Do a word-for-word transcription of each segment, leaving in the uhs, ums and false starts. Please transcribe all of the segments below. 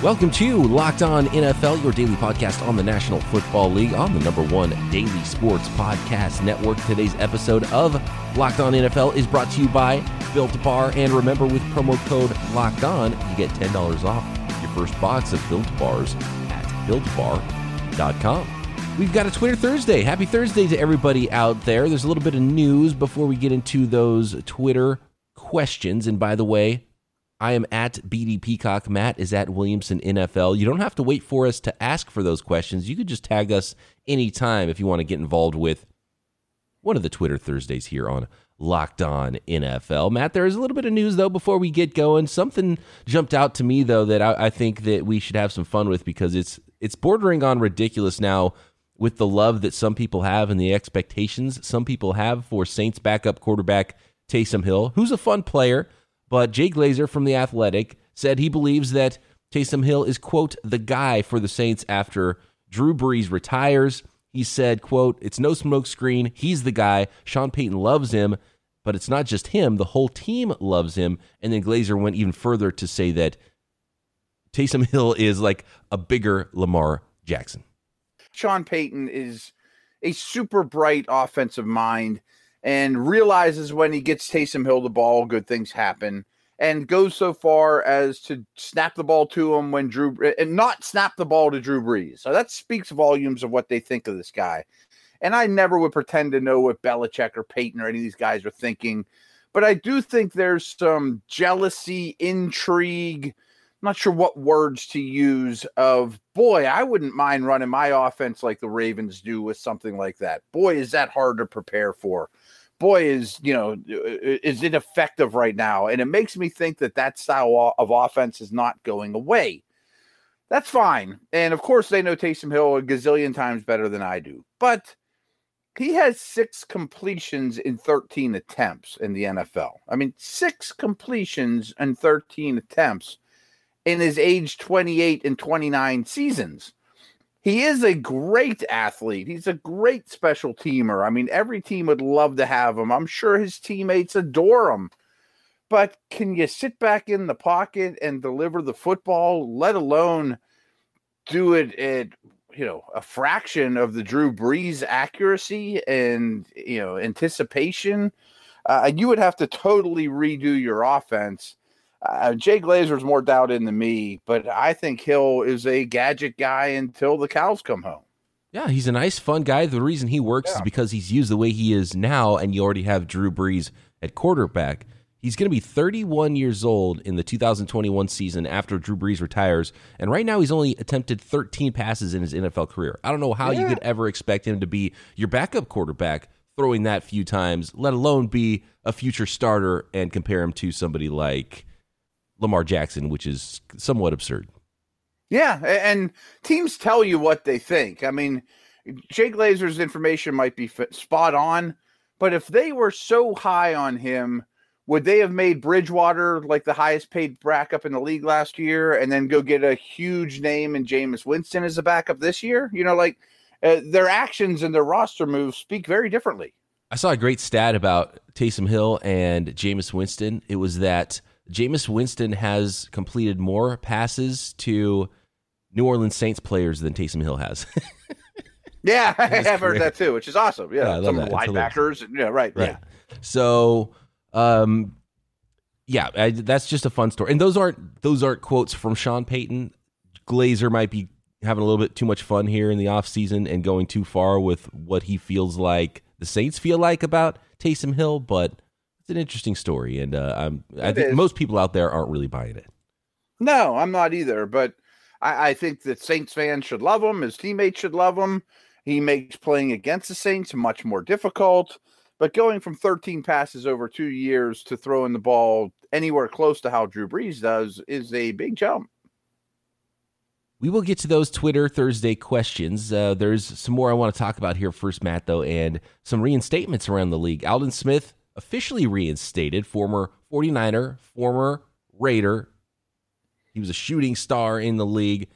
Welcome to Locked On N F L, your daily podcast on the National Football League on the number one daily sports podcast network. Today's episode of Locked On N F L is brought to you by Built Bar. And remember, with promo code Locked On, you get ten dollars off your first box of Built Bars at built bar dot com. We've got a Twitter Thursday. Happy Thursday to everybody out there. There's a little bit of news before we get into those Twitter questions. And by the way, I am at B D Peacock. Matt is at Williamson N F L. You don't have to wait for us to ask for those questions. You could just tag us anytime if you want to get involved with one of the Twitter Thursdays here on Locked On N F L. Matt, there is a little bit of news, though, before we get going. Something jumped out to me, though, that I, I think that we should have some fun with, because it's it's bordering on ridiculous now with the love that some people have and the expectations some people have for Saints backup quarterback Taysom Hill, who's a fun player. But Jay Glazer from The Athletic said he believes that Taysom Hill is, quote, the guy for the Saints after Drew Brees retires. He said, quote, it's no smoke screen. He's the guy. Sean Payton loves him, but it's not just him. The whole team loves him. And then Glazer went even further to say that Taysom Hill is like a bigger Lamar Jackson. Sean Payton is a super bright offensive mind, and realizes when he gets Taysom Hill the ball, good things happen, and goes so far as to snap the ball to him when Drew and not snap the ball to Drew Brees. So that speaks volumes of what they think of this guy. And I never would pretend to know what Belichick or Peyton or any of these guys are thinking, but I do think there's some jealousy, intrigue, I'm not sure what words to use, of, boy, I wouldn't mind running my offense like the Ravens do with something like that. Boy, is that hard to prepare for. Boy, is, you know, is it effective right now? And it makes me think that that style of offense is not going away. That's fine. And, of course, they know Taysom Hill a gazillion times better than I do. But he has six completions in thirteen attempts in the N F L. I mean, six completions and thirteen attempts in his age twenty-eight and twenty-nine seasons. He is a great athlete. He's a great special teamer. I mean, every team would love to have him. I'm sure his teammates adore him. But can you sit back in the pocket and deliver the football, let alone do it at, you know, a fraction of the Drew Brees accuracy and, you know, anticipation? Uh, and you would have to totally redo your offense. Uh, Jay Glazer's more doubted than me, but I think Hill is a gadget guy until the cows come home. Yeah, he's a nice, fun guy. The reason he works yeah. is because he's used the way he is now, and you already have Drew Brees at quarterback. He's going to be thirty-one years old in the two thousand twenty-one season after Drew Brees retires, and right now he's only attempted thirteen passes in his N F L career. I don't know how yeah. you could ever expect him to be your backup quarterback throwing that few times, let alone be a future starter and compare him to somebody like Lamar Jackson, which is somewhat absurd. Yeah, and teams tell you what they think. I mean, Jay Glazer's information might be spot on, but if they were so high on him, would they have made Bridgewater like the highest paid backup in the league last year and then go get a huge name and Jameis Winston as a backup this year? You know, like uh, their actions and their roster moves speak very differently. I saw a great stat about Taysom Hill and Jameis Winston. It was that Jameis Winston has completed more passes to New Orleans Saints players than Taysom Hill has. yeah, I've heard that too, which is awesome. Yeah, yeah, some of the linebackers. Yeah, right, right. Yeah. So, um, yeah, I, that's just a fun story. And those aren't those aren't quotes from Sean Payton. Glazer might be having a little bit too much fun here in the offseason and going too far with what he feels like the Saints feel like about Taysom Hill, but it's an interesting story, and uh, I'm, I think most people out there aren't really buying it. No, I'm not either, but I, I think that Saints fans should love him. His teammates should love him. He makes playing against the Saints much more difficult, but going from thirteen passes over two years to throwing the ball anywhere close to how Drew Brees does is a big jump. We will get to those Twitter Thursday questions. Uh, there's some more I want to talk about here first, Matt, though, and some reinstatements around the league. Aldon Smith, officially reinstated, former forty-niner, former Raider. He was a shooting star in the league.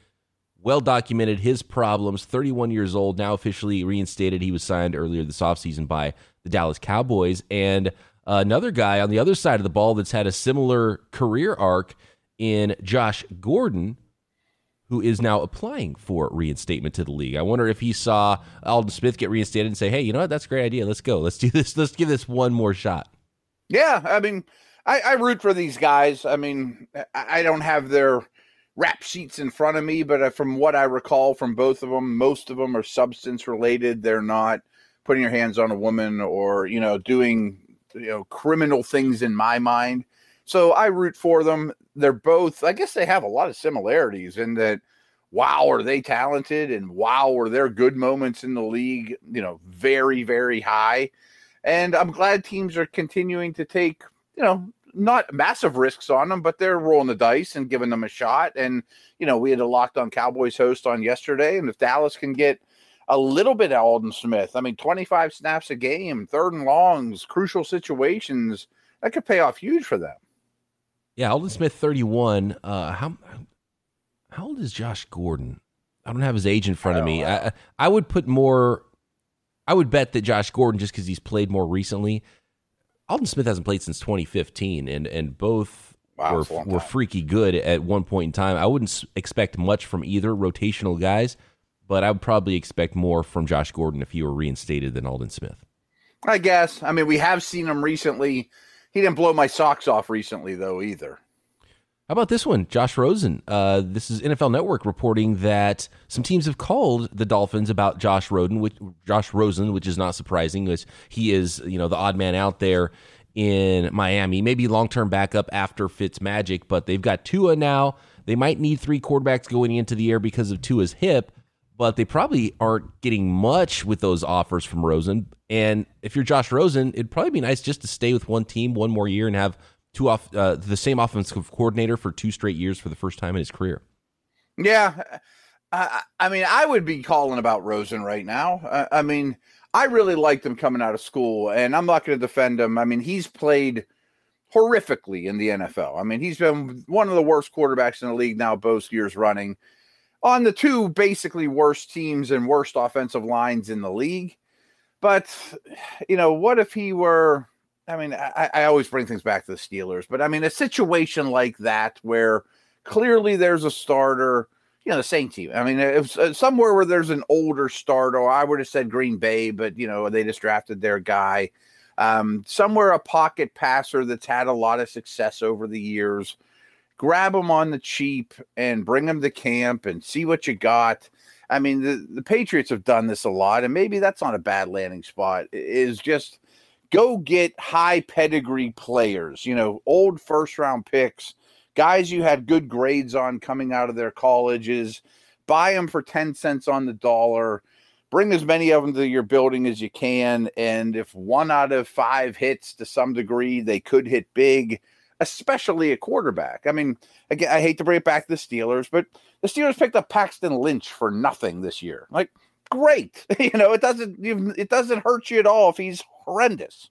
Well documented his problems. thirty-one years old, now officially reinstated. He was signed earlier this offseason by the Dallas Cowboys. And uh, another guy on the other side of the ball that's had a similar career arc in Josh Gordon who is now applying for reinstatement to the league. I wonder if he saw Aldon Smith get reinstated and say, hey, you know what? That's a great idea. Let's go. Let's do this. Let's give this one more shot. Yeah. I mean, I, I root for these guys. I mean, I, I don't have their rap sheets in front of me, but from what I recall from both of them, most of them are substance related. They're not putting your hands on a woman or, you know, doing, you know, criminal things in my mind. So I root for them. They're both, I guess they have a lot of similarities in that, wow, are they talented, and wow, are their good moments in the league, you know, very, very high. And I'm glad teams are continuing to take, you know, not massive risks on them, but they're rolling the dice and giving them a shot. And, you know, we had a Locked On Cowboys host on yesterday, and if Dallas can get a little bit of Aldon Smith, I mean, twenty-five snaps a game, third and longs, crucial situations, that could pay off huge for them. Yeah, Aldon Smith, thirty-one. Uh, how how old is Josh Gordon? I don't have his age in front of me. I, I would put more, I would bet that Josh Gordon, just because he's played more recently. Aldon Smith hasn't played since twenty fifteen, and and both wow, were, were freaky good at one point in time. I wouldn't expect much from either rotational guys, but I would probably expect more from Josh Gordon if he were reinstated than Aldon Smith. I guess. I mean, we have seen him recently. He didn't blow my socks off recently, though, either. How about this one? Josh Rosen. Uh, this is N F L Network reporting that some teams have called the Dolphins about Josh Rosen, which, Josh Rosen, which is not surprising, as he is, you know, the odd man out there in Miami. Maybe long-term backup after Fitzmagic, but they've got Tua now. They might need three quarterbacks going into the year because of Tua's hip, but they probably aren't getting much with those offers from Rosen. And if you're Josh Rosen, it'd probably be nice just to stay with one team one more year and have two off uh, the same offensive coordinator for two straight years for the first time in his career. Yeah. I, I mean, I would be calling about Rosen right now. I, I mean, I really liked him coming out of school, and I'm not going to defend him. I mean, he's played horrifically in the N F L. I mean, he's been one of the worst quarterbacks in the league now both years running, on the two basically worst teams and worst offensive lines in the league. But, you know, what if he were, I mean, I, I always bring things back to the Steelers, but I mean, a situation like that where clearly there's a starter, you know, the same team. I mean, if uh, somewhere where there's an older starter, I would have said Green Bay, but, you know, they just drafted their guy. Um, somewhere a pocket passer that's had a lot of success over the years. Grab them on the cheap and bring them to camp and see what you got. I mean, the, the Patriots have done this a lot, and maybe that's not a bad landing spot, is just go get high pedigree players, you know, old first-round picks, guys you had good grades on coming out of their colleges, buy them for ten cents on the dollar, bring as many of them to your building as you can, and if one out of five hits to some degree, they could hit big, especially a quarterback. I mean, again, I hate to bring it back to the Steelers, but the Steelers picked up Paxton Lynch for nothing this year. Like, great. You know, it doesn't it doesn't hurt you at all if he's horrendous.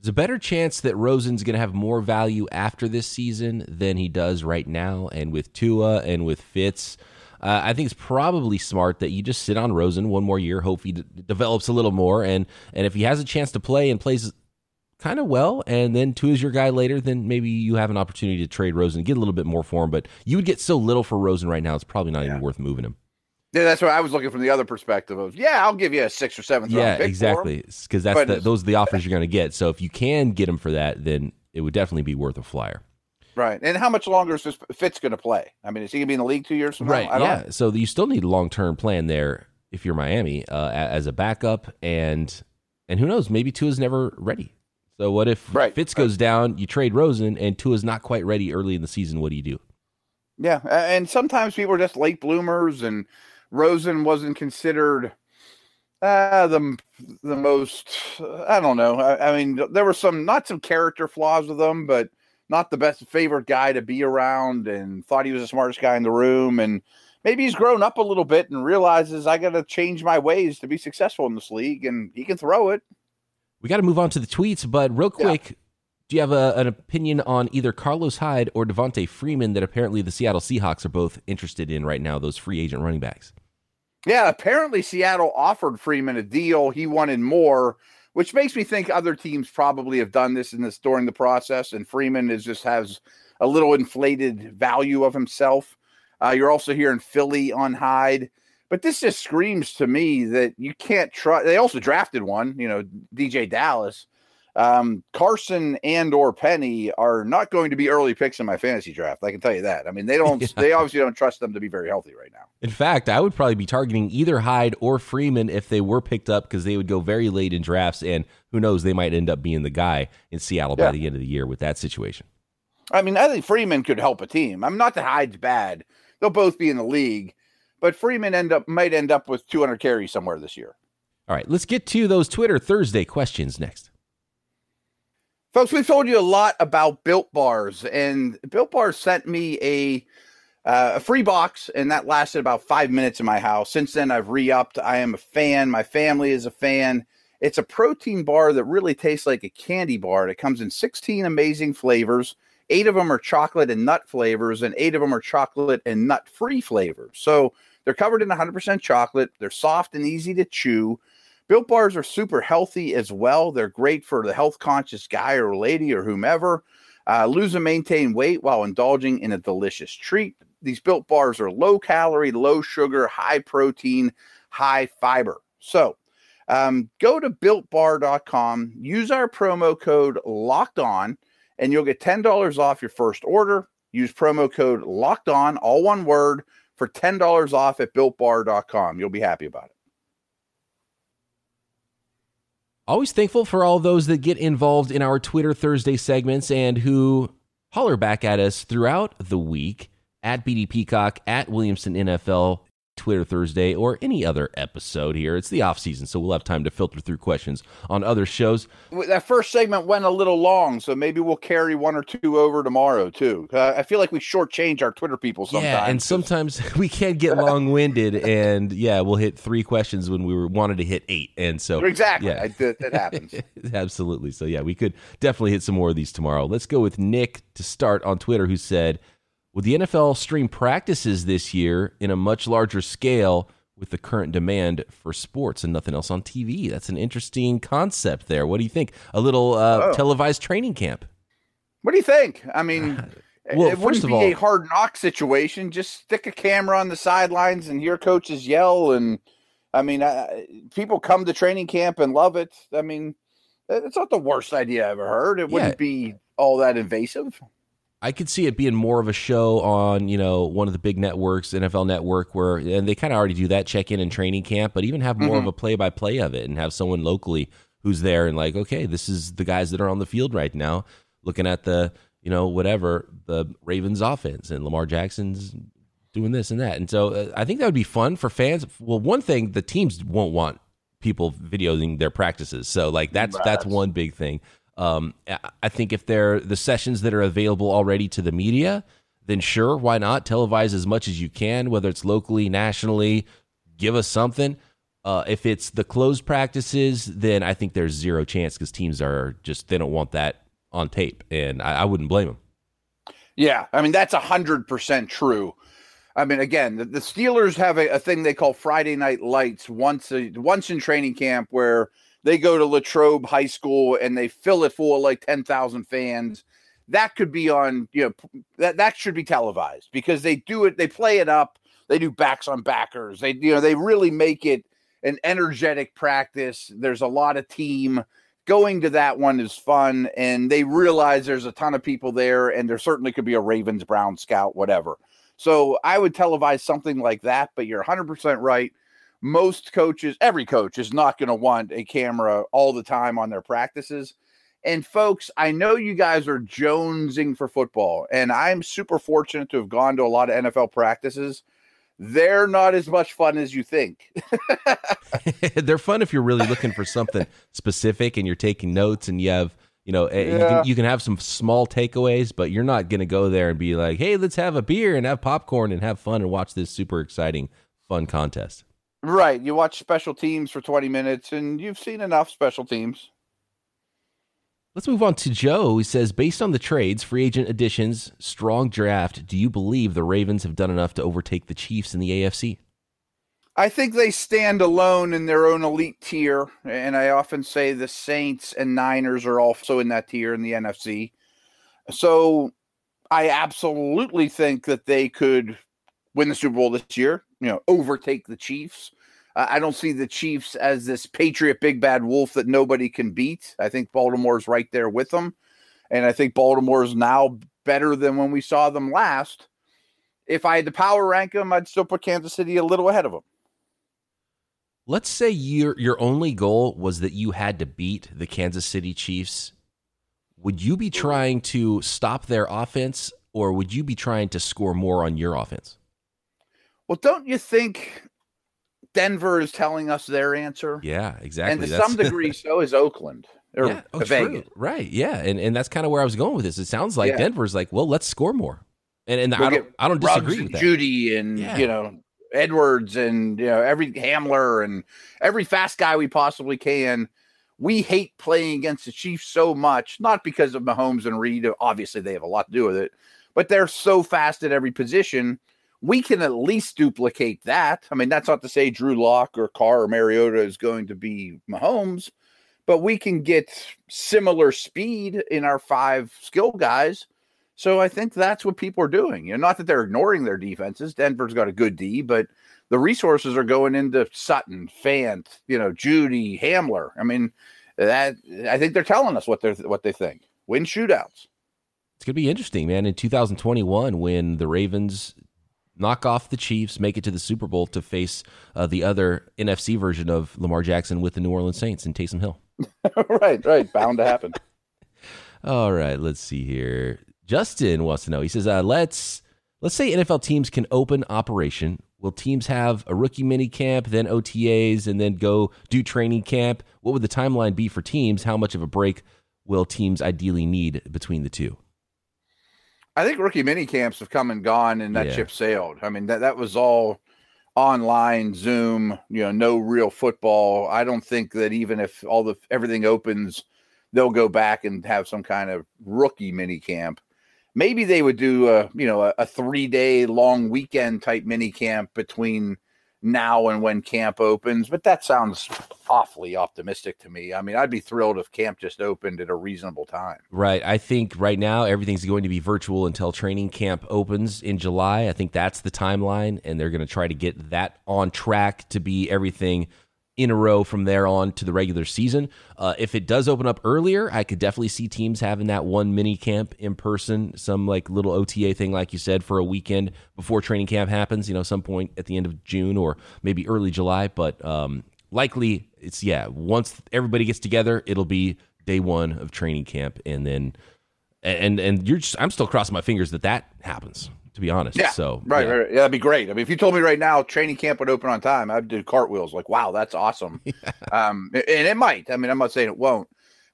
There's a better chance that Rosen's going to have more value after this season than he does right now. And with Tua and with Fitz, uh, I think it's probably smart that you just sit on Rosen one more year, hope he d- develops a little more. And, and if he has a chance to play and plays kind of well, and then two is your guy later, then maybe you have an opportunity to trade Rosen, get a little bit more for him. But you would get so little for Rosen right now, it's probably not yeah. even worth moving him. Yeah, that's what I was looking from the other perspective of, yeah, I'll give you a sixth or seventh yeah, round pick exactly. Because that's the, those are the offers you're going to get. So if you can get him for that, then it would definitely be worth a flyer. Right. And how much longer is this Fitz going to play? I mean, is he going to be in the league two years from now? Right, I don't yeah. know. So you still need a long-term plan there if you're Miami uh, as a backup. And, and who knows, maybe two is never ready. So what if right. Fitz goes down, you trade Rosen, and Tua's not quite ready early in the season, what do you do? Yeah, and sometimes people are just late bloomers, and Rosen wasn't considered uh, the the most, I don't know. I, I mean, there were some, not some character flaws with him, but not the best favorite guy to be around, and thought he was the smartest guy in the room, and maybe he's grown up a little bit and realizes I got to change my ways to be successful in this league, and he can throw it. We got to move on to the tweets, but real quick, yeah. do you have a, an opinion on either Carlos Hyde or Devontae Freeman that apparently the Seattle Seahawks are both interested in right now, those free agent running backs? Yeah, apparently Seattle offered Freeman a deal. He wanted more, which makes me think other teams probably have done this in this during the process, and Freeman is just has a little inflated value of himself. Uh, you're also hearing Philly on Hyde. But this just screams to me that you can't trust. They also drafted one, you know, D J Dallas. Um, Carson and or Penny are not going to be early picks in my fantasy draft. I can tell you that. I mean, they don't. Yeah. They obviously don't trust them to be very healthy right now. In fact, I would probably be targeting either Hyde or Freeman if they were picked up, because they would go very late in drafts, and who knows, they might end up being the guy in Seattle yeah. by the end of the year with that situation. I mean, I think Freeman could help a team. I'm not that Hyde's bad. They'll both be in the league, but Freeman end up might end up with two hundred carries somewhere this year. All right, let's get to those Twitter Thursday questions next. Folks, we've told you a lot about Built Bars, and Built Bar sent me a uh, a free box, and that lasted about five minutes in my house. Since then, I've re-upped. I am a fan. My family is a fan. It's a protein bar that really tastes like a candy bar. It comes in sixteen amazing flavors. Eight of them are chocolate and nut flavors, and eight of them are chocolate and nut-free flavors. So they're covered in one hundred percent chocolate. They're soft and easy to chew. Built Bars are super healthy as well. They're great for the health-conscious guy or lady or whomever. Uh, lose and maintain weight while indulging in a delicious treat. These Built Bars are low-calorie, low-sugar, high-protein, high-fiber. So um, go to built bar dot com. Use our promo code LOCKEDON, and you'll get ten dollars off your first order. Use promo code LOCKEDON, all one word, for ten dollars off at built bar dot com. You'll be happy about it. Always thankful for all those that get involved in our Twitter Thursday segments and who holler back at us throughout the week at B D Peacock, at Williamson N F L, Twitter Thursday, or any other episode here. It's the off season, so we'll have time to filter through questions on other shows. That first segment went a little long, so maybe we'll carry one or two over tomorrow too. Uh, I feel like we shortchange our Twitter people sometimes. Yeah, and sometimes we can get long-winded, and yeah, we'll hit three questions when we were, wanted to hit eight, and so exactly yeah. I, that, that happens. Absolutely. So yeah, we could definitely hit some more of these tomorrow. Let's go with Nick to start on Twitter, who said, "Will the N F L stream practices this year in a much larger scale with the current demand for sports and nothing else on T V?" That's an interesting concept there. What do you think? A little uh, oh. televised training camp. What do you think? I mean, uh, well, it wouldn't be all, a hard knock situation. Just stick a camera on the sidelines and hear coaches yell. And I mean, I, people come to training camp and love it. I mean, it's not the worst idea I ever heard. It wouldn't yeah. be all that invasive. I could see it being more of a show on, you know, one of the big networks, N F L Network, where, and they kind of already do that, check in and training camp, but even have more mm-hmm. of a play by play of it, and have someone locally who's there and like, okay, this is the guys that are on the field right now, looking at the, you know, whatever, the Ravens offense, and Lamar Jackson's doing this and that. And so uh, I think that would be fun for fans. Well, one thing, the teams won't want people videoing their practices, so like that's right. that's one big thing. Um, I think if they're the sessions that are available already to the media, then sure, why not televise as much as you can, whether it's locally, nationally, give us something. Uh, if it's the closed practices, then I think there's zero chance, because teams are just, they don't want that on tape, and I, I wouldn't blame them. Yeah. I mean, that's a hundred percent true. I mean, again, the, the Steelers have a, a thing they call Friday Night Lights once, a, once in training camp, where they go to Latrobe High School and they fill it full of like ten thousand fans. That could be on, you know, that, that should be televised, because they do it. They play it up. They do backs on backers. They, you know, they really make it an energetic practice. There's a lot of team going to that one is fun. And they realize there's a ton of people there, and there certainly could be a Ravens, Brown scout, whatever. So I would televise something like that, but you're one hundred percent right. Most coaches, every coach is not going to want a camera all the time on their practices. And folks, I know you guys are jonesing for football, and I'm super fortunate to have gone to a lot of N F L practices. They're not as much fun as you think. They're fun if you're really looking for something specific and you're taking notes, and you have, you know, yeah. you can, you can have some small takeaways, but you're not going to go there and be like, hey, let's have a beer and have popcorn and have fun and watch this super exciting, fun contest. Right. You watch special teams for twenty minutes, and you've seen enough special teams. Let's move on to Joe, who says, based on the trades, free agent additions, strong draft, do you believe the Ravens have done enough to overtake the Chiefs in the A F C? I think they stand alone in their own elite tier, and I often say the Saints and Niners are also in that tier in the N F C. So I absolutely think that they could win the Super Bowl this year, you know, overtake the Chiefs. Uh, I don't see the Chiefs as this Patriot big bad wolf that nobody can beat. I think Baltimore's right there with them. And I think Baltimore's now better than when we saw them last. If I had to power rank them, I'd still put Kansas City a little ahead of them. Let's say your your only goal was that you had to beat the Kansas City Chiefs. Would you be trying to stop their offense, or would you be trying to score more on your offense? Well, don't you think Denver is telling us their answer? Yeah, exactly. And to that's... some degree, so is Oakland. Or yeah. oh, Vegas. True. Right, yeah. And and that's kind of where I was going with this. It sounds like yeah. Denver's like, well, let's score more. And and we'll I don't I don't disagree with that. Judy and, yeah. you know, Edwards and, you know, every Hamler and every fast guy we possibly can. We hate playing against the Chiefs so much, not because of Mahomes and Reed. Obviously, they have a lot to do with it, but they're so fast at every position. We can at least duplicate that. I mean, that's not to say Drew Lock or Carr or Mariota is going to be Mahomes, but we can get similar speed in our five skill guys. So I think that's what people are doing. You know, not that they're ignoring their defenses. Denver's got a good D, but the resources are going into Sutton, Fant, you know, Judy, Hamler. I mean, that I think they're telling us what they're what they think. Win shootouts. It's going to be interesting, man. In two thousand twenty-one, when the Ravens knock off the Chiefs, make it to the Super Bowl to face uh, the other N F C version of Lamar Jackson with the New Orleans Saints and Taysom Hill. right, right. Bound to happen. All right, let's see here. Justin wants to know. He says, uh, "Let's let's say N F L teams can open operation. Will teams have a rookie mini camp, then O T As, and then go do training camp? What would the timeline be for teams? How much of a break will teams ideally need between the two?" I think rookie mini camps have come and gone, and that yeah. ship sailed. I mean, that that was all online, Zoom. You know, no real football. I don't think that even if all the everything opens, they'll go back and have some kind of rookie mini camp. Maybe they would do a, you know, a, a three-day long weekend type mini camp between now and when camp opens, but that sounds awfully optimistic to me. I mean, I'd be thrilled if camp just opened at a reasonable time. Right. I think right now everything's going to be virtual until training camp opens in July. I think that's the timeline, and they're going to try to get that on track to be everything in a row from there on to the regular season. Uh, if it does open up earlier, I could definitely see teams having that one mini camp in person, some like little O T A thing, like you said, for a weekend before training camp happens, you know, some point at the end of June or maybe early July. But um, likely it's, yeah, once everybody gets together, it'll be day one of training camp. And then, and, and you're just, I'm still crossing my fingers that that happens, to be honest. Yeah, so, right, yeah. right. Yeah, that'd be great. I mean, if you told me right now training camp would open on time, I'd do cartwheels. Like, wow, that's awesome. Yeah. Um, and it might. I mean, I'm not saying it won't.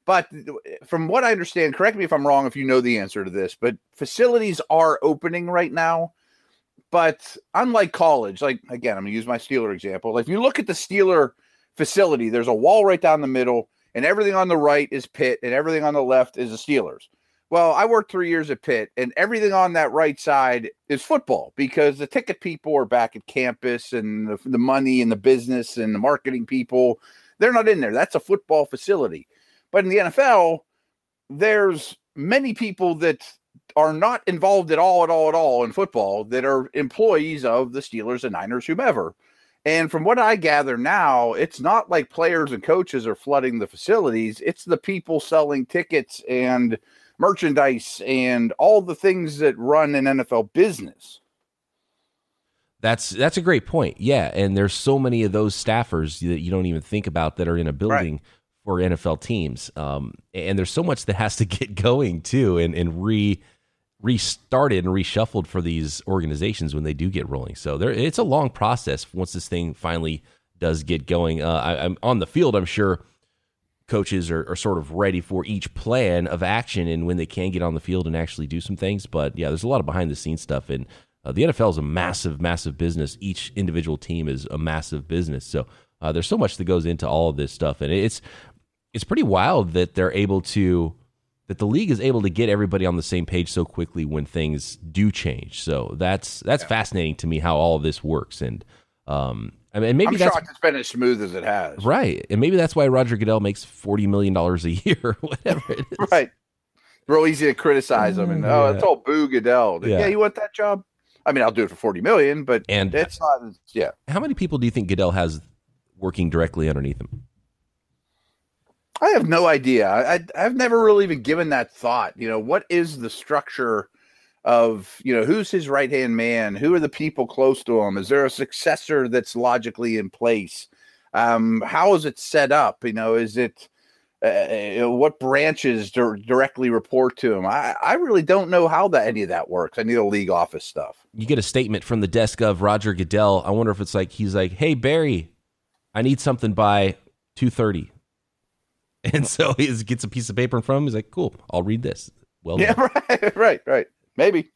But from what I understand, correct me if I'm wrong if you know the answer to this, but facilities are opening right now. But unlike college, like, again, I'm going to use my Steeler example. Like, if you look at the Steeler facility, there's a wall right down the middle, and everything on the right is Pitt, and everything on the left is the Steelers. Well, I worked three years at Pitt, and everything on that right side is football because the ticket people are back at campus, and the, the money and the business and the marketing people, they're not in there. That's a football facility. But in the N F L, there's many people that are not involved at all, at all, at all in football that are employees of the Steelers and Niners, whomever. And from what I gather now, it's not like players and coaches are flooding the facilities. It's the people selling tickets and merchandise and all the things that run an N F L business. That's that's a great point. Yeah, and there's so many of those staffers that you don't even think about that are in a building right. for N F L teams. Um, and there's so much that has to get going too and, and re restarted and reshuffled for these organizations when they do get rolling. So there, it's a long process once this thing finally does get going. Uh, I, I'm on the field, I'm sure. Coaches are, are sort of ready for each plan of action and when they can get on the field and actually do some things. But yeah, there's a lot of behind the scenes stuff. And uh, the N F L is a massive, massive business. Each individual team is a massive business. So uh, there's so much that goes into all of this stuff. And it's, it's pretty wild that they're able to, that the league is able to get everybody on the same page so quickly when things do change. So that's, that's yeah. fascinating to me how all of this works. And, um, I mean, maybe I'm that's, shocked it's been as smooth as it has. Right. And maybe that's why Roger Goodell makes forty million dollars a year, whatever it is. Right. Real easy to criticize him. And, oh, yeah. it's all boo Goodell. Yeah. yeah, you want that job? I mean, I'll do it for forty million dollars, but and it's not, yeah. How many people do you think Goodell has working directly underneath him? I have no idea. I, I've never really even given that thought. You know, what is the structure of, you know, who's his right-hand man? Who are the people close to him? Is there a successor that's logically in place? Um, how is it set up? You know, is it, uh, what branches do directly report to him? I, I really don't know how that any of that works. I need a league office stuff. You get a statement from the desk of Roger Goodell. I wonder if it's like, he's like, hey, Barry, I need something by two thirty. And so he gets a piece of paper in front of him. He's like, cool, I'll read this. Well, yeah, right, right, right. Maybe.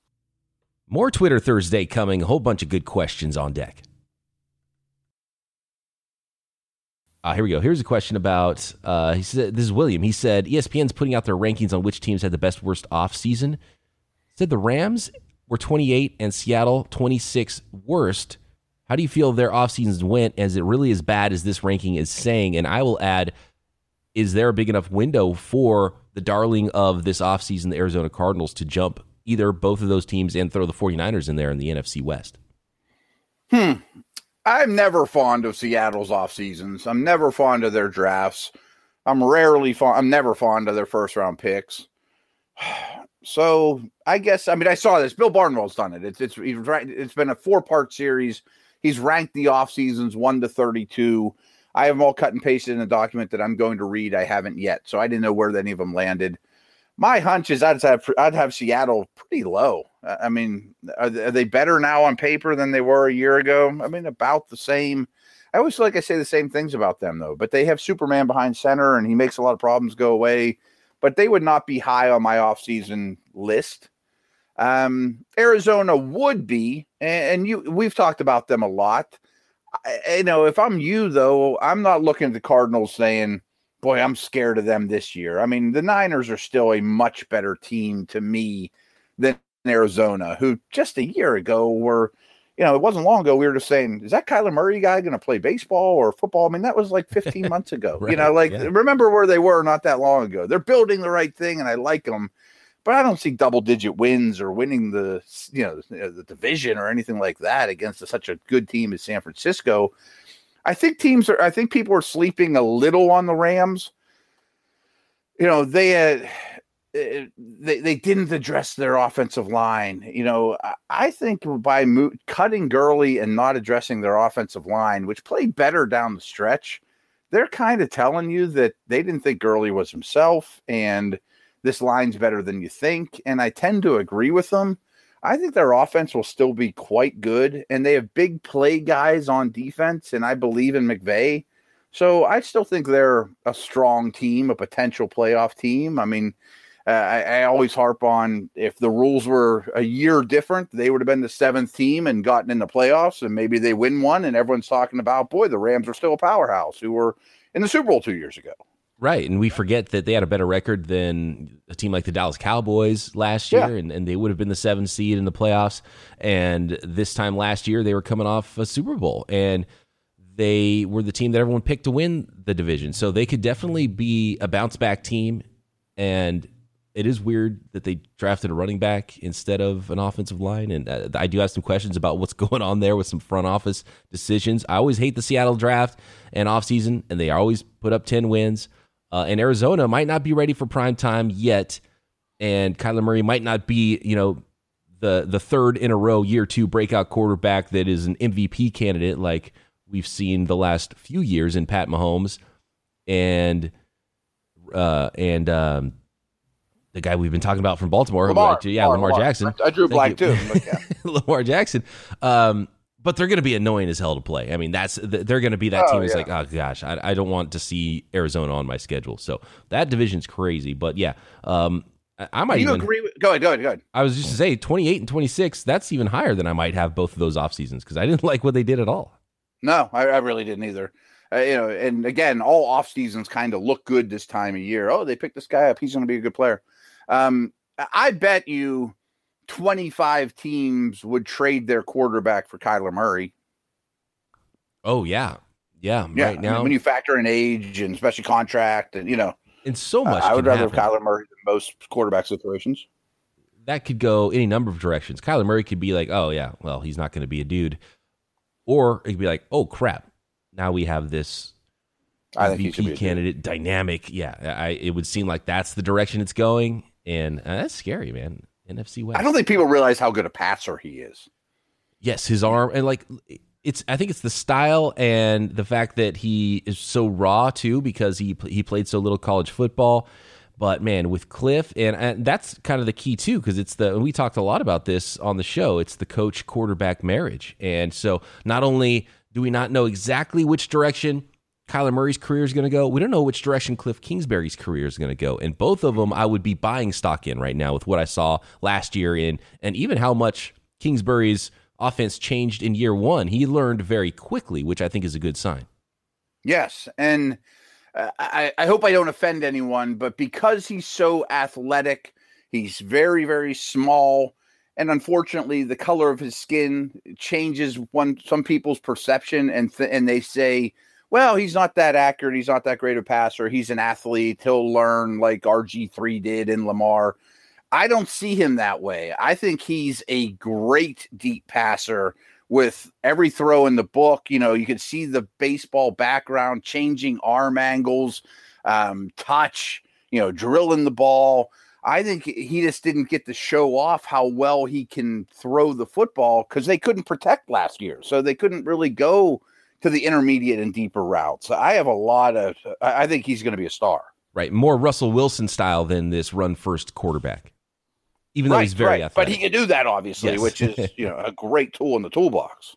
More Twitter Thursday coming. A whole bunch of good questions on deck. Uh, here we go. Here's a question about, uh, he said, this is William. He said, E S P N's putting out their rankings on which teams had the best, worst offseason. He said the Rams were twenty-eight and Seattle twenty-six worst. How do you feel their offseasons went? Is it really as bad as this ranking is saying? And I will add, is there a big enough window for the darling of this offseason, the Arizona Cardinals, to jump either both of those teams and throw the forty-niners in there in the N F C West? Hmm. I'm never fond of Seattle's offseasons. I'm never fond of their drafts. I'm rarely fond. I'm never fond of their first-round picks. So I guess, I mean, I saw this. Bill Barnwell's done it. It's, it's, it's been a four-part series. He's ranked the offseasons one to thirty-two. I have them all cut and pasted in a document that I'm going to read. I haven't yet, so I didn't know where any of them landed. My hunch is I'd have I'd have Seattle pretty low. I mean, are they better now on paper than they were a year ago? I mean, about the same. I always feel like I say the same things about them, though. But they have Superman behind center, and he makes a lot of problems go away. But they would not be high on my offseason list. Um, Arizona would be, and you we've talked about them a lot. I, you know, if I'm you, though, I'm not looking at the Cardinals saying, boy, I'm scared of them this year. I mean, the Niners are still a much better team to me than Arizona, who just a year ago were, you know, it wasn't long ago we were just saying, is that Kyler Murray guy going to play baseball or football? I mean, that was like fifteen months ago. Right, you know, like, yeah. Remember where they were not that long ago. They're building the right thing, and I like them. But I don't see double-digit wins or winning the, you know, the division or anything like that against such a good team as San Francisco. I think teams are. I think people are sleeping a little on the Rams. You know, they uh, they they didn't address their offensive line. You know, I think by mo- cutting Gurley and not addressing their offensive line, which played better down the stretch, they're kind of telling you that they didn't think Gurley was himself and this line's better than you think, and I tend to agree with them. I think their offense will still be quite good, and they have big play guys on defense, and I believe in McVay. So I still think they're a strong team, a potential playoff team. I mean, uh, I, I always harp on if the rules were a year different, they would have been the seventh team and gotten in the playoffs, and maybe they win one, and everyone's talking about, boy, the Rams are still a powerhouse who were in the Super Bowl two years ago. Right, and we forget that they had a better record than a team like the Dallas Cowboys last year, yeah. and, and they would have been the seventh seed in the playoffs. And this time last year, they were coming off a Super Bowl, and they were the team that everyone picked to win the division. So they could definitely be a bounce-back team, and it is weird that they drafted a running back instead of an offensive line. And I do have some questions about what's going on there with some front office decisions. I always hate the Seattle draft and offseason, and they always put up ten wins. Uh, and Arizona might not be ready for prime time yet, and Kyler Murray might not be, you know, the the third in a row year two breakout quarterback that is an M V P candidate like we've seen the last few years in Pat Mahomes, and uh, and um, the guy we've been talking about from Baltimore, Lamar, who, uh, yeah, Lamar, Lamar Jackson. I drew black too. Yeah. Lamar Jackson. Um, But they're going to be annoying as hell to play. I mean, that's they're going to be that oh, team that's yeah. like, oh, gosh, I, I don't want to see Arizona on my schedule. So that division's crazy. But, yeah, um, I, I might Do you even, agree with, go ahead, go ahead, go ahead. I was just to say twenty-eight and twenty-six, that's even higher than I might have both of those offseasons because I didn't like what they did at all. No, I, I really didn't either. Uh, you know, and, again, all offseasons kind of look good this time of year. Oh, they picked this guy up. He's going to be a good player. Um, I bet you twenty-five teams would trade their quarterback for Kyler Murray. Oh, yeah. Yeah. yeah. Right now, I mean, when you factor in age and especially contract and, you know, and so much, uh, I would rather happen. have Kyler Murray than most quarterback situations. that could go any number of directions. Kyler Murray could be like, oh, yeah, well, he's not going to be a dude. Or it could be like, oh, crap. Now we have this I think V P candidate dynamic. Yeah, I, it would seem like that's the direction it's going. And uh, that's scary, man. N F C West. I don't think people realize how good a passer he is. Yes, his arm. And like, it's, I think it's the style and the fact that he is so raw, too, because he he played so little college football. But, man, with Cliff, and, and that's kind of the key, too, because it's the, and we talked a lot about this on the show, it's the coach-quarterback marriage. And so not only do we not know exactly which direction Kyler Murray's career is going to go, we don't know which direction Cliff Kingsbury's career is going to go. And both of them I would be buying stock in right now with what I saw last year in, and even how much Kingsbury's offense changed in year one. He learned very quickly, which I think is a good sign. Yes, and I, I hope I don't offend anyone, but because he's so athletic, he's very, very small, and unfortunately, the color of his skin changes one some people's perception, and th- and they say, well, he's not that accurate, he's not that great a passer, he's an athlete, he'll learn like R G three did in Lamar. I don't see him that way. I think he's a great deep passer with every throw in the book. You know, you can see the baseball background, changing arm angles, um, touch, you know, drilling the ball. I think he just didn't get to show off how well he can throw the football because they couldn't protect last year. So they couldn't really go to the intermediate and deeper routes. So I have a lot of, I think he's going to be a star. Right. More Russell Wilson style than this run first quarterback. Even though right, he's very right. athletic. But he can do that, obviously, yes. Which is you know a great tool in the toolbox.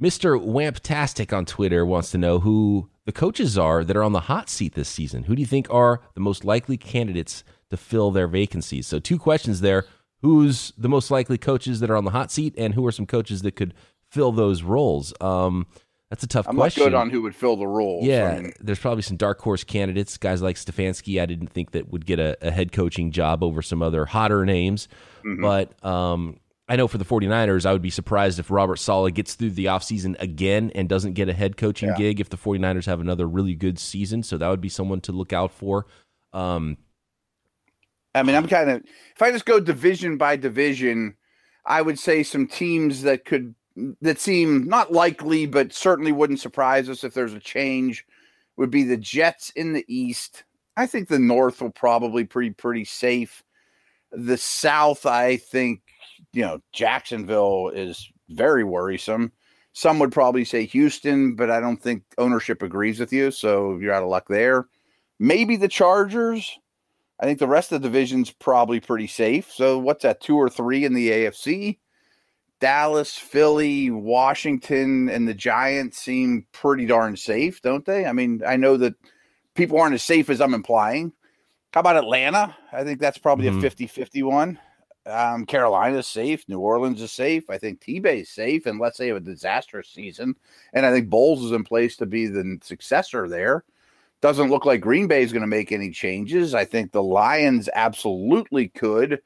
Mister Wamptastic on Twitter wants to know who the coaches are that are on the hot seat this season. Who do you think are the most likely candidates to fill their vacancies? So two questions there. Who's the most likely coaches that are on the hot seat, and who are some coaches that could fill those roles? Um, that's a tough I'm question. I'm not good on who would fill the roles. Yeah, I mean, there's probably some dark horse candidates, guys like Stefanski. I didn't think that would get a, a head coaching job over some other hotter names. Mm-hmm. But um, I know for the 49ers, I would be surprised if Robert Saleh gets through the offseason again and doesn't get a head coaching yeah. gig if the 49ers have another really good season. So that would be someone to look out for. Um, I mean, I'm kind of – if I just go division by division, I would say some teams that could – that seem not likely, but certainly wouldn't surprise us if there's a change, would be the Jets in the East. I think the North will probably be pretty, pretty safe. The South, I think, you know, Jacksonville is very worrisome. Some would probably say Houston, but I don't think ownership agrees with you, so you're out of luck there. Maybe the Chargers. I think the rest of the division's probably pretty safe. So what's that, two or three in the A F C? Dallas, Philly, Washington, and the Giants seem pretty darn safe, don't they? I mean, I know that people aren't as safe as I'm implying. How about Atlanta? I think that's probably mm-hmm. a fifty-fifty one. Um, Carolina's safe. New Orleans is safe. I think T-Bay's safe, unless they have a disastrous season. And I think Bowles is in place to be the successor there. Doesn't look like Green Bay is going to make any changes. I think the Lions absolutely could.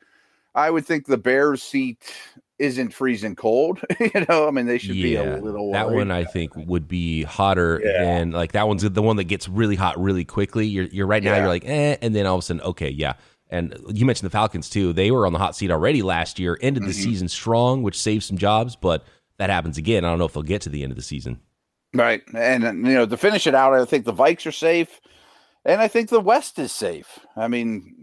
I would think the Bears seat isn't freezing cold. you know, I mean, they should yeah, be a little. That one, I think, would be hotter. Yeah. And like that one's the one that gets really hot really quickly. You're, you're right now, yeah. you're like, eh. And then all of a sudden, okay, yeah. And you mentioned the Falcons, too. They were on the hot seat already last year, ended mm-hmm. the season strong, which saved some jobs. But that happens again. I don't know if they'll get to the end of the season. Right. And, you know, to finish it out, I think the Vikes are safe. And I think the West is safe. I mean,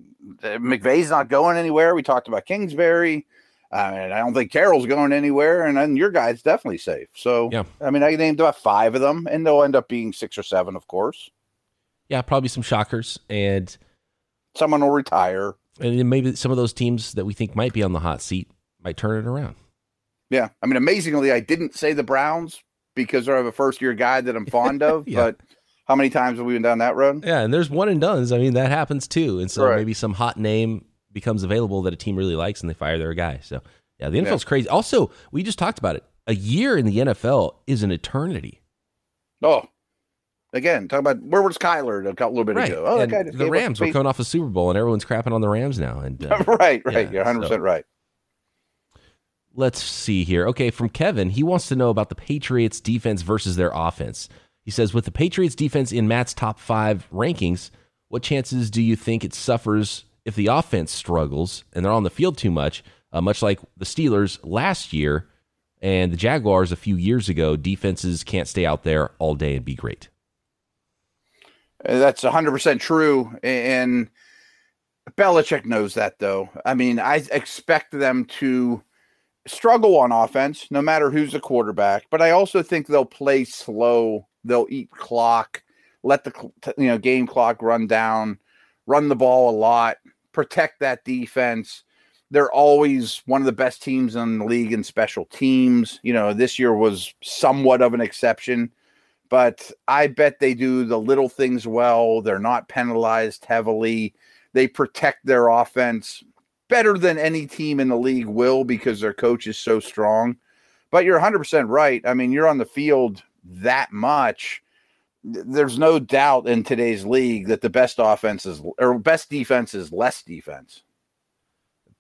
McVay's not going anywhere. We talked about Kingsbury. I mean, I don't think Carroll's going anywhere, and, and your guy's definitely safe. So, yeah. I mean, I named about five of them, and they'll end up being six or seven, of course. Yeah, probably some shockers, and someone will retire. And then maybe some of those teams that we think might be on the hot seat might turn it around. Yeah. I mean, amazingly, I didn't say the Browns because I have a first-year guy that I'm fond of, yeah. but how many times have we been down that road? Yeah, and there's one and dones. I mean, that happens, too. And so right. maybe some hot name becomes available that a team really likes and they fire their guy. So yeah, the N F L's yeah. crazy. Also, we just talked about it. A year in the N F L is an eternity. Oh, again, talk about where was Kyler a little bit right. ago. Oh, that guy just the Rams were coming off a Super Bowl and everyone's crapping on the Rams now. And uh, right, right. Yeah, you're one hundred percent so. Right. Let's see here. Okay. From Kevin, he wants to know about the Patriots defense versus their offense. He says, with the Patriots defense in Matt's top five rankings, what chances do you think it suffers if the offense struggles and they're on the field too much, uh, much like the Steelers last year and the Jaguars a few years ago, defenses can't stay out there all day and be great. That's one hundred percent true, and Belichick knows that, though. I mean, I expect them to struggle on offense, no matter who's the quarterback, but I also think they'll play slow. They'll eat clock, let the you know game clock run down, run the ball a lot, protect that defense. They're always one of the best teams in the league in special teams. You know, this year was somewhat of an exception, but I bet they do the little things well. They're not penalized heavily. They protect their offense better than any team in the league will because their coach is so strong. But you're one hundred percent right. I mean, you're on the field that much. There's no doubt in today's league that the best offense is, or best defense is less defense.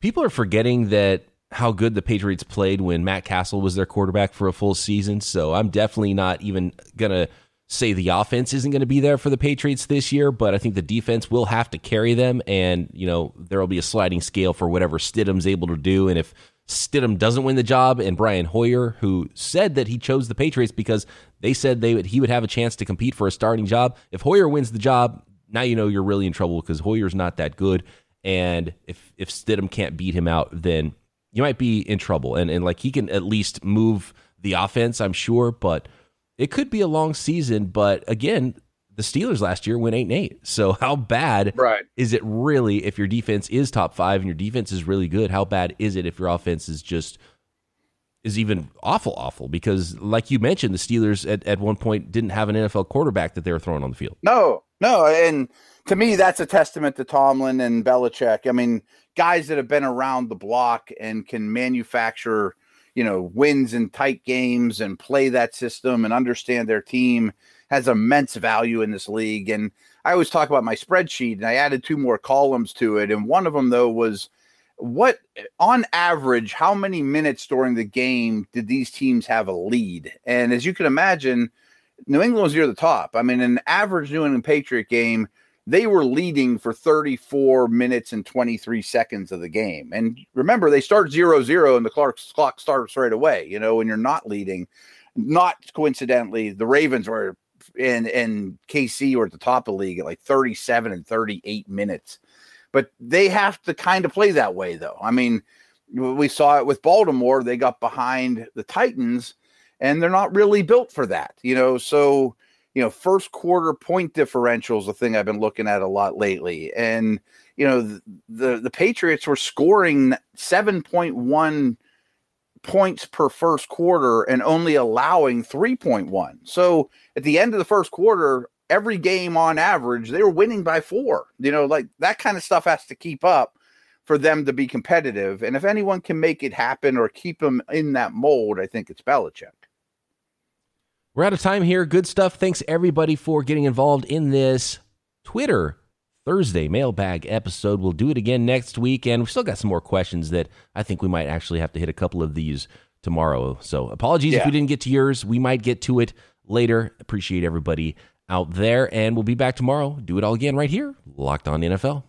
People are forgetting that how good the Patriots played when Matt Castle was their quarterback for a full season. So I'm definitely not even going to say the offense isn't going to be there for the Patriots this year, but I think the defense will have to carry them. And, you know, there'll be a sliding scale for whatever Stidham's able to do. And if Stidham doesn't win the job, and Brian Hoyer, who said that he chose the Patriots because they said they would, he would have a chance to compete for a starting job. If Hoyer wins the job, now you know you're really in trouble because Hoyer's not that good. And if, if Stidham can't beat him out, then you might be in trouble. And, and like, he can at least move the offense, I'm sure, but it could be a long season. But again, the Steelers last year went eight and eight. So how bad right. is it really if your defense is top five and your defense is really good? How bad is it if your offense is just is even awful, awful? Because like you mentioned, the Steelers at, at one point didn't have an N F L quarterback that they were throwing on the field. No, no. And to me, that's a testament to Tomlin and Belichick. I mean, guys that have been around the block and can manufacture, you know, wins in tight games and play that system and understand their team has immense value in this league. And I always talk about my spreadsheet, and I added two more columns to it. And one of them, though, was what, on average, how many minutes during the game did these teams have a lead? And as you can imagine, New England was near the top. I mean, an average New England Patriot game, they were leading for thirty-four minutes and twenty-three seconds of the game. And remember, they start zero zero and the clock starts right away, you know, when you're not leading. Not coincidentally, the Ravens were and and K C were at the top of the league at like thirty-seven and thirty-eight minutes, but they have to kind of play that way, though. I mean, we saw it with Baltimore. They got behind the Titans and they're not really built for that, you know? So, you know, first quarter point differential is a thing I've been looking at a lot lately. And, you know, the, the, the Patriots were scoring seven point one points per first quarter and only allowing three point one. So at the end of the first quarter, every game on average, they were winning by four. You know, like that kind of stuff has to keep up for them to be competitive. And if anyone can make it happen or keep them in that mold, I think it's Belichick. We're out of time here. Good stuff. Thanks everybody for getting involved in this Twitter Thursday mailbag episode. We'll do it again next week, and we've still got some more questions that I think we might actually have to hit a couple of these tomorrow. So apologies yeah. if we didn't get to yours. We might get to it later. Appreciate everybody out there, and we'll be back tomorrow. Do it all again right here, Locked On N F L.